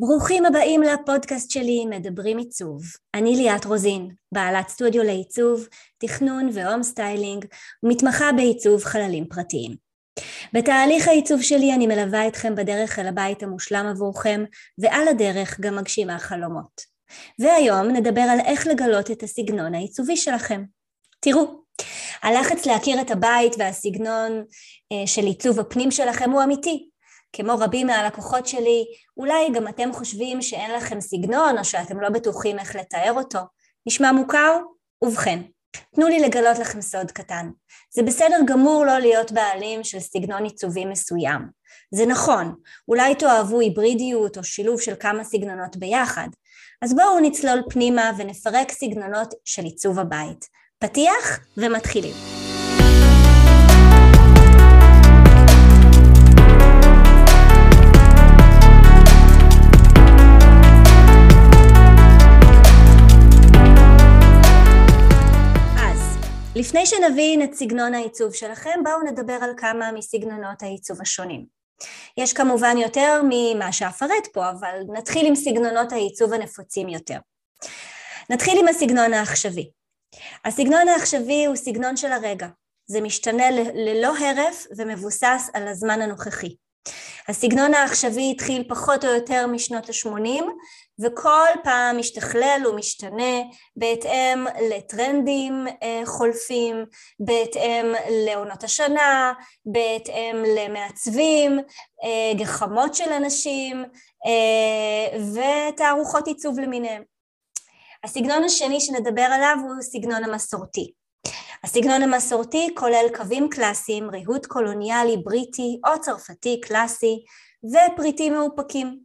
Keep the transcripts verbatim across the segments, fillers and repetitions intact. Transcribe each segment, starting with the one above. ברוכים הבאים לפודקאסט שלי מדברים עיצוב. אני ליאת רוזין, בעלת סטודיו לעיצוב, תכנון והום סטיילינג, ומתמחה בעיצוב חללים פרטיים. בתהליך העיצוב שלי אני מלווה אתכם בדרך אל הבית המושלם עבורכם, ועל הדרך גם מגשימה חלומות. והיום נדבר על איך לגלות את הסגנון העיצובי שלכם. תראו, הלחץ להכיר את הבית והסגנון של עיצוב הפנים שלכם הוא אמיתי. כמו רבים מהלקוחות שלי, אולי גם אתם חושבים שאין לכם סגנון או שאתם לא בטוחים איך לתאר אותו. נשמע מוכר? ובכן, תנו לי לגלות לכם סוד קטן. זה בסדר גמור לא להיות בעלים של סגנון עיצובי מסוים. זה נכון, אולי תאהבו היברידיות או שילוב של כמה סגנונות ביחד. אז בואו נצלול פנימה ונפרק סגנונות של עיצוב הבית. פתיח ומתחילים. לפני שנבין את סגנון העיצוב שלכם, בואו נדבר על כמה מסגנונות העיצוב השונים. יש כמובן יותר ממה שאפרט פה, אבל נתחיל עם סגנונות העיצוב הנפוצים יותר. נתחיל עם הסגנון העכשווי. הסגנון העכשווי הוא סגנון של הרגע. זה משתנה ל- ללא הרף ומבוסס על הזמן הנוכחי. הסגנון העכשווי התחיל פחות או יותר משנות ה-שמונים, וכל פעם משתכלל ומשתנה בהתאם לטרנדים חולפים, בהתאם לעונות השנה, בהתאם למעצבים, גחמות של אנשים, ותערוכות עיצוב למיניהם. הסגנון השני שנדבר עליו הוא סגנון המסורתי. הסגנון המסורתי כולל קווים קלאסיים, ריהוט קולוניאלי, בריטי או צרפתי קלאסי ופריטים מאופקים.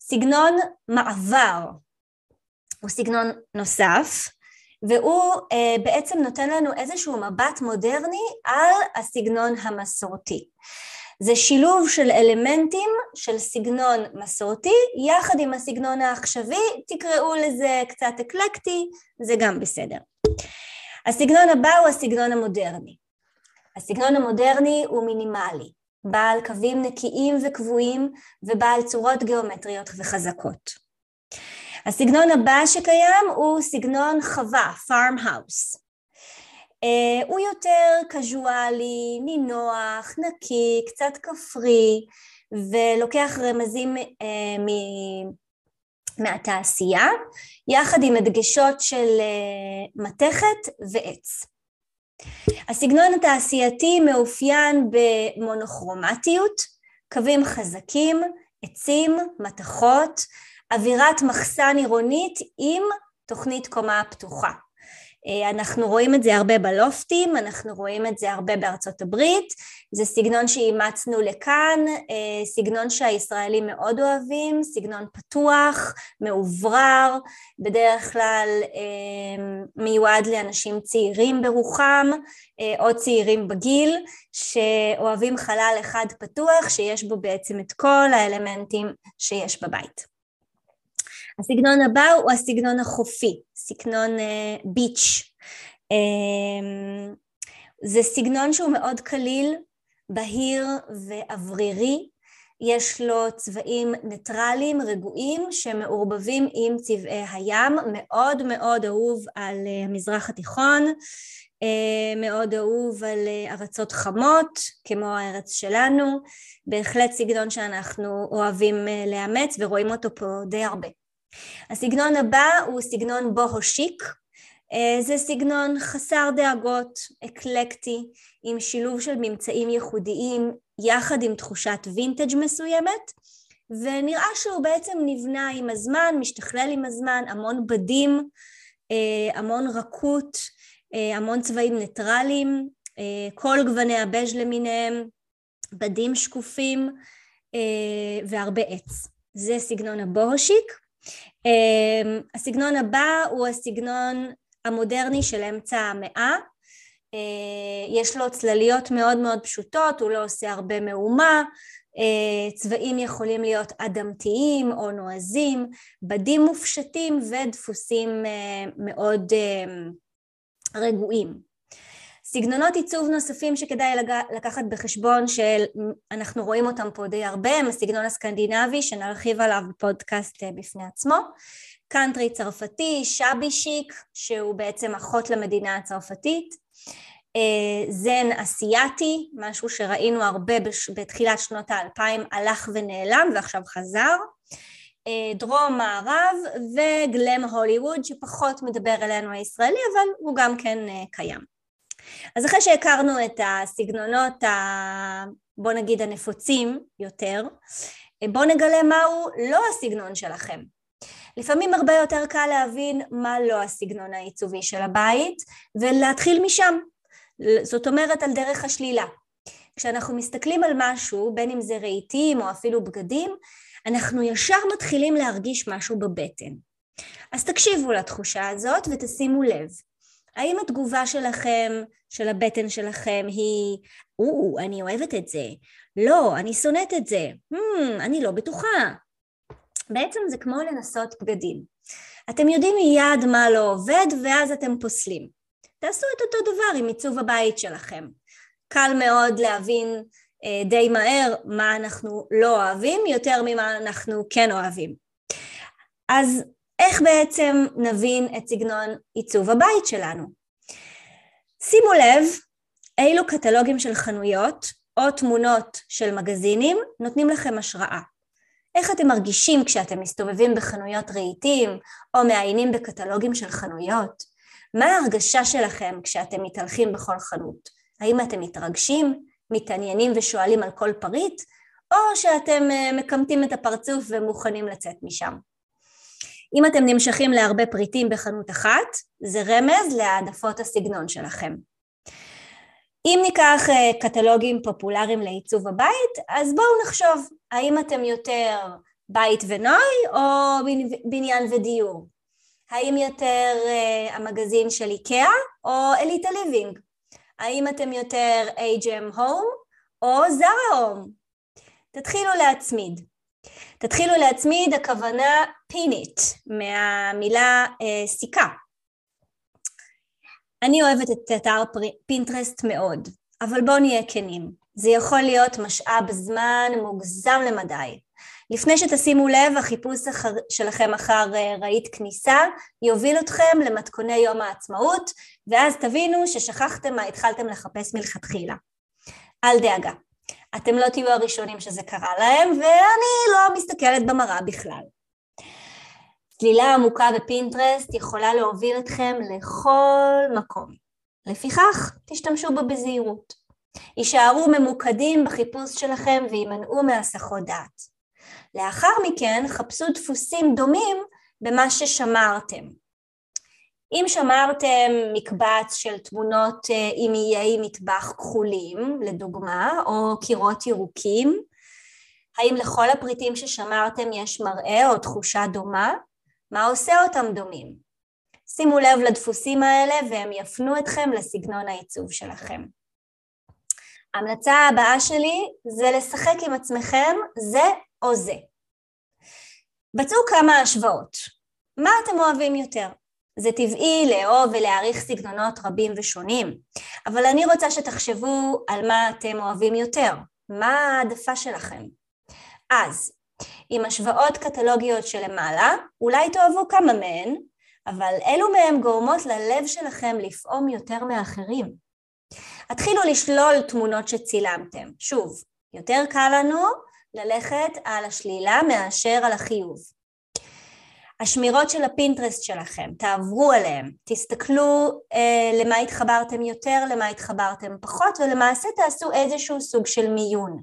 סגנון מעבר הוא סגנון נוסף, והוא אה, בעצם נותן לנו איזשהו מבט מודרני על הסגנון המסורתי. זה שילוב של אלמנטים של סגנון מסורתי יחד עם הסגנון העכשווי, תקראו לזה קצת אקלקטי, זה גם בסדר. הסגנון הבא הוא הסגנון המודרני. הסגנון המודרני הוא מינימלי, בעל קווים נקיים וקבועים ובעל צורות גיאומטריות וחזקות. הסגנון הבא שקיים הוא סגנון חווה, farmhouse. הוא יותר קזואלי, נינוח, נקי, קצת כפרי, ולוקח רמזים מ... מהתעשייה, יחד עם הדגשות של מתכת ועץ. הסגנון התעשייתי מאופיין במונוכרומטיות, קווים חזקים, עצים, מתכות, אווירת מחסן עירונית עם תוכנית קומה פתוחה. אנחנו רואים את זה הרבה בלופטים, אנחנו רואים את זה הרבה בארצות הברית, זה סגנון שאימצנו לכאן, סגנון שהישראלים מאוד אוהבים, סגנון פתוח, מעוברר, בדרך כלל מיועד לאנשים צעירים ברוחם, או צעירים בגיל, שאוהבים חלל אחד פתוח, שיש בו בעצם את כל האלמנטים שיש בבית. הסגנון הבא הוא הסגנון החופי, סגנון ביץ'. זה סגנון שהוא מאוד קליל, בהיר ואוורירי, יש לו צבעים ניטרליים, רגועים, שמעורבבים עם צבעי הים, מאוד מאוד אהוב על המזרח התיכון, מאוד אהוב על ארצות חמות, כמו הארץ שלנו, בהחלט סגנון שאנחנו אוהבים לאמץ ורואים אותו פה די הרבה. הסגנון הבא הוא סגנון בוהו-שיק, זה סגנון חסר דאגות, אקלקטי, עם שילוב של ממצאים ייחודיים יחד עם תחושת וינטג' מסוימת, ונראה שהוא בעצם נבנה עם הזמן, משתכלל עם הזמן, המון בדים, המון רכות, המון צבעים ניטרליים, כל גווני הבז' למיניהם, בדים שקופים והרבה עץ. זה סגנון הבוהו-שיק. Um, הסגנון הבא הוא הסגנון המודרני של אמצע המאה, uh, יש לו צלליות מאוד מאוד פשוטות, הוא לא עושה הרבה מאומה, uh, צבעים יכולים להיות אדמתיים או נועזים, בדים מופשטים ודפוסים uh, מאוד uh, רגועים. סגנונות עיצוב נוספים שכדאי לקחת בחשבון, שאנחנו רואים אותם פה די הרבה, הם הסגנון הסקנדינבי, שנרחיב עליו בפודקאסט בפני עצמו, קאנטרי צרפתי, שבי שיק, שהוא בעצם אחות למדינה הצרפתית, זן אסיאתי, משהו שראינו הרבה בתחילת שנות האלפיים, הלך ונעלם ועכשיו חזר, דרום מערב וגלם הוליווד, שפחות מדבר אלינו הישראלי, אבל הוא גם כן קיים. אז אחרי שהכרנו את הסגנונות, ה... בוא נגיד הנפוצים יותר, בוא נגלה מהו לא הסגנון שלכם. לפעמים הרבה יותר קל להבין מה לא הסגנון העיצובי של הבית, ולהתחיל משם, זאת אומרת על דרך השלילה. כשאנחנו מסתכלים על משהו, בין אם זה רהיטים או אפילו בגדים, אנחנו ישר מתחילים להרגיש משהו בבטן. אז תקשיבו לתחושה הזאת ותשימו לב. האם התגובה שלכם, של הבטן שלכם, היא, או, אני אוהבת את זה, לא, אני שונאת את זה, hmm, אני לא בטוחה. בעצם זה כמו לנסות בגדים. אתם יודעים מיד מה לא עובד, ואז אתם פוסלים. תעשו את אותו דבר עם עיצוב הבית שלכם. קל מאוד להבין די מהר מה אנחנו לא אוהבים, יותר ממה אנחנו כן אוהבים. אז איך בעצם נבין את סגנון עיצוב הבית שלנו? שימו לב, אילו קטלוגים של חנויות או תמונות של מגזינים נותנים לכם השראה. איך אתם מרגישים כשאתם מסתובבים בחנויות רהיטים או מעיינים בקטלוגים של חנויות? מה ההרגשה שלכם כשאתם מתהלכים בכל חנות? האם אתם מתרגשים, מתעניינים ושואלים על כל פריט, או שאתם מקמטים את הפרצוף ומוכנים לצאת משם? אם אתם נמשכים להרבה פריטים בחנות אחת, זה רמז להעדפות הסגנון שלכם. אם ניקח קטלוגים פופולריים לעיצוב הבית, אז בואו נחשוב, האם אתם יותר בית ונוי או בניין ודיור? האם יותר המגזין של איקאה או אליטה ליבינג? האם אתם יותר H and M Home או Zara Home? תתחילו להצמיד. תתחילו להצמיד הכוונה פינית, מהמילה אה, סיכה. אני אוהבת את אתר פינטרסט מאוד, אבל בואו נהיה כנים. זה יכול להיות משאב זמן מוגזם למדי. לפני שתשימו לב, החיפוש אחר, שלכם אחר רהיט כניסה יוביל אתכם למתכוני יום העצמאות, ואז תבינו ששכחתם מה התחלתם לחפש מלכתחילה. אל דאגה, אתם לא תהיו הראשונים שזה קרה להם, ואני לא מסתכלת במראה בכלל. צלילה עמוקה בפינטרסט יכולה להוביל אתכם לכל מקום. לפיכך, תשתמשו בה בזהירות. יישארו ממוקדים בחיפוש שלכם וימנעו מהסחות דעת. לאחר מכן חפשו דפוסים דומים במה ששמרתם. אם שמרתם מקבץ של תמונות עם איי מטבח כחולים, לדוגמה, או קירות ירוקים, האם לכל הפריטים ששמרתם יש מראה או תחושה דומה? מה עושה אותם דומים? שימו לב לדפוסים האלה והם יפנו אתכם לסגנון העיצוב שלכם. ההמלצה הבאה שלי זה לשחק עם עצמכם, זה או זה. בצעו כמה השוואות. מה אתם אוהבים יותר? זה טבעי לאהוב ולהעריך סגנונות רבים ושונים, אבל אני רוצה שתחשבו על מה אתם אוהבים יותר, מה העדפה שלכם. אז, עם השוואות קטלוגיות שלמעלה, אולי תאהבו כמה מהן, אבל אלו מהם גורמות ללב שלכם לפעום יותר מאחרים. התחילו לשלול תמונות שצילמתם. שוב, יותר קל לנו ללכת על השלילה מאשר על החיוב. השמירות של הפינטרסט שלכם, תעברו עליהם, תסתכלו אה, למה התחברתם יותר, למה התחברתם פחות, ולמעשה תעשו איזשהו סוג של מיון.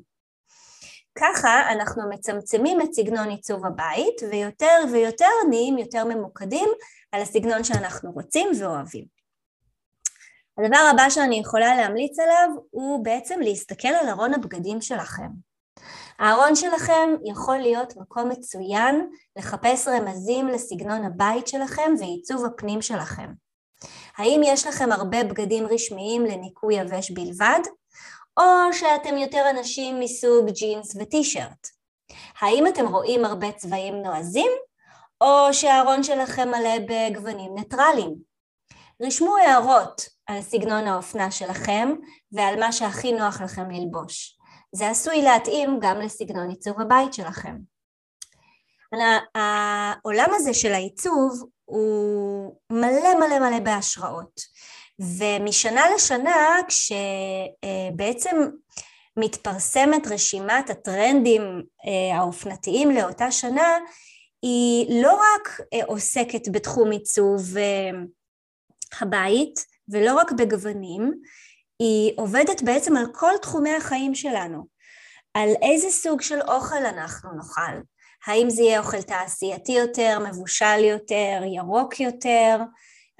ככה אנחנו מצמצמים את סגנון עיצוב הבית, ויותר ויותר נהיים יותר ממוקדים על הסגנון שאנחנו רוצים ואוהבים. הדבר הבא שאני יכולה להמליץ עליו, הוא בעצם להסתכל על ארון הבגדים שלכם. הארון שלכם יכול להיות מקום מצוין לחפש רמזים לסגנון הבית שלכם ועיצוב הפנים שלכם. האם יש לכם הרבה בגדים רשמיים לניקוי יבש בלבד, או שאתם יותר אנשים מסוג ג'ינס וטי-שירט? האם אתם רואים הרבה צבעים נועזים, או שהארון שלכם מלא בגוונים ניטרליים? רשמו הערות, על סגנון האופנה שלכם ועל מה שהכי נוח לכם ללבוש. זה עשוי להתאים גם לסגנון עיצוב הבית שלכם. העולם הזה של העיצוב הוא מלא מלא מלא בהשראות, ומשנה לשנה כשבעצם מתפרסמת רשימת הטרנדים האופנתיים לאותה שנה, היא לא רק עוסקת בתחום עיצוב הבית ולא רק בגוונים, היא עובדת בעצם על כל תחומי החיים שלנו, על איזה סוג של אוכל אנחנו נאכל, האם זה יהיה אוכל תעשייתי יותר, מבושל יותר, ירוק יותר.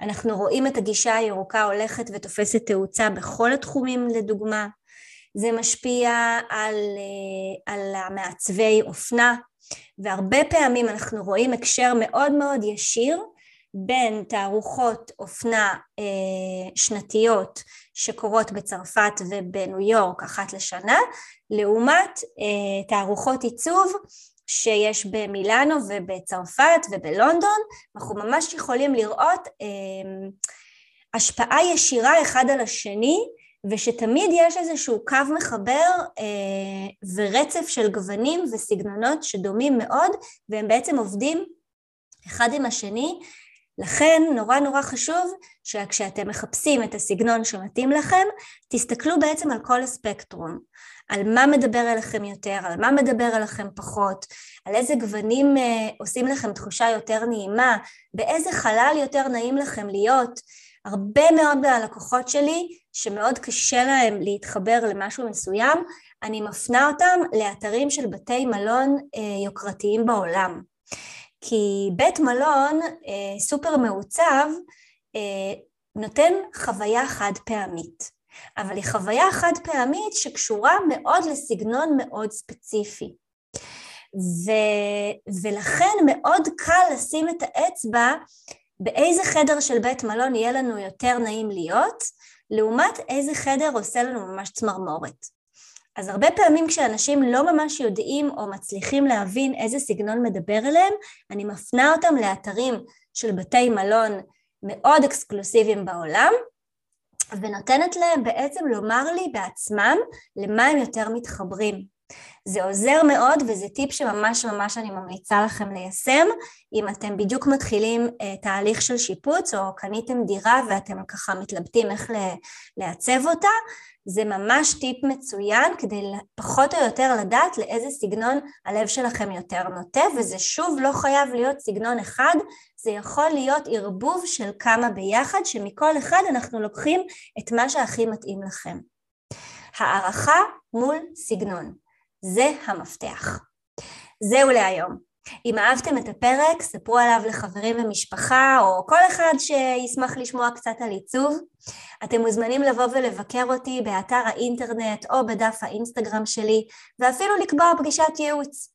אנחנו רואים את הגישה הירוקה הולכת ותופסת תאוצה בכל התחומים לדוגמה. זה משפיע על, על המעצבי אופנה, והרבה פעמים אנחנו רואים הקשר מאוד מאוד ישיר בין תערוכות אופנה אה, שנתיות שקורות בצרפת ובניו יורק אחת לשנה, לעומת אה, תערוכות עיצוב שיש במילאנו ובצרפת ובלונדון. אנחנו ממש יכולים לראות אה, השפעה ישירה אחד על השני, ושתמיד יש איזשהו קו מחבר אה, ורצף של גוונים וסגנונות שדומים מאוד, והם בעצם עובדים אחד עם השני. לכן נורא נורא חשוב שכשאתם מחפשים את הסגנון שמתאים לכם, תסתכלו בעצם על כל הספקטרום, על מה מדבר אליכם יותר, על מה מדבר אליכם פחות, על איזה גוונים אה, עושים לכם תחושה יותר נעימה, באיזה חלל יותר נעים לכם להיות. הרבה מאוד מהלקוחות שלי שמאוד קשה להם להתחבר למשהו מסוים, אני מפנה אותם לאתרים של בתי מלון אה, יוקרתיים בעולם. כי בית מלון אה, סופר מעוצב אה, נותן חוויה חד פעמית, אבל היא חוויה חד פעמית שקשורה מאוד לסגנון מאוד ספציפי. ו, ולכן מאוד קל לשים את האצבע באיזה חדר של בית מלון יהיה לנו יותר נעים להיות, לעומת איזה חדר עושה לנו ממש צמרמורת. אז הרבה פעמים כשאנשים לא ממש יודעים או מצליחים להבין איזה סגנון מדבר אליהם, אני מפנה אותם לאתרים של בתי מלון מאוד אקסקלוסיביים בעולם, ונותנת להם בעצם לומר לי בעצמם למה הם יותר מתחברים. זה עוזר מאוד, וזה טיפ שממש ממש אני ממליצה לכם ליישם, אם אתם בדיוק מתחילים תהליך של שיפוץ, או קניתם דירה ואתם ככה מתלבטים איך לעצב אותה, זה ממש טיפ מצוין, כדי פחות או יותר לדעת לאיזה סגנון הלב שלכם יותר נוטה, וזה שוב לא חייב להיות סגנון אחד, זה יכול להיות ערבוב של כמה ביחד, שמכל אחד אנחנו לוקחים את מה שהכי מתאים לכם. הערכה מול סגנון, זה המפתח. זהו להיום. אם אהבתם את הפרק, ספרו עליו לחברים ומשפחה, או כל אחד שישמח לשמוע קצת על עיצוב. אתם מוזמנים לבוא ולבקר אותי באתר האינטרנט או בדף האינסטגרם שלי, ואפילו לקבוע פגישת ייעוץ.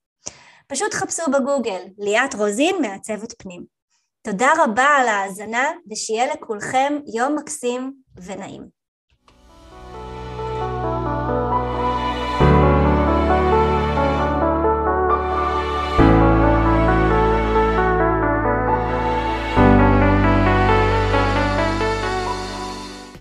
פשוט חפשו בגוגל, ליאת רוזין מעצבת פנים. תודה רבה על ההאזנה, ושיהיה לכולכם יום מקסים ונעים.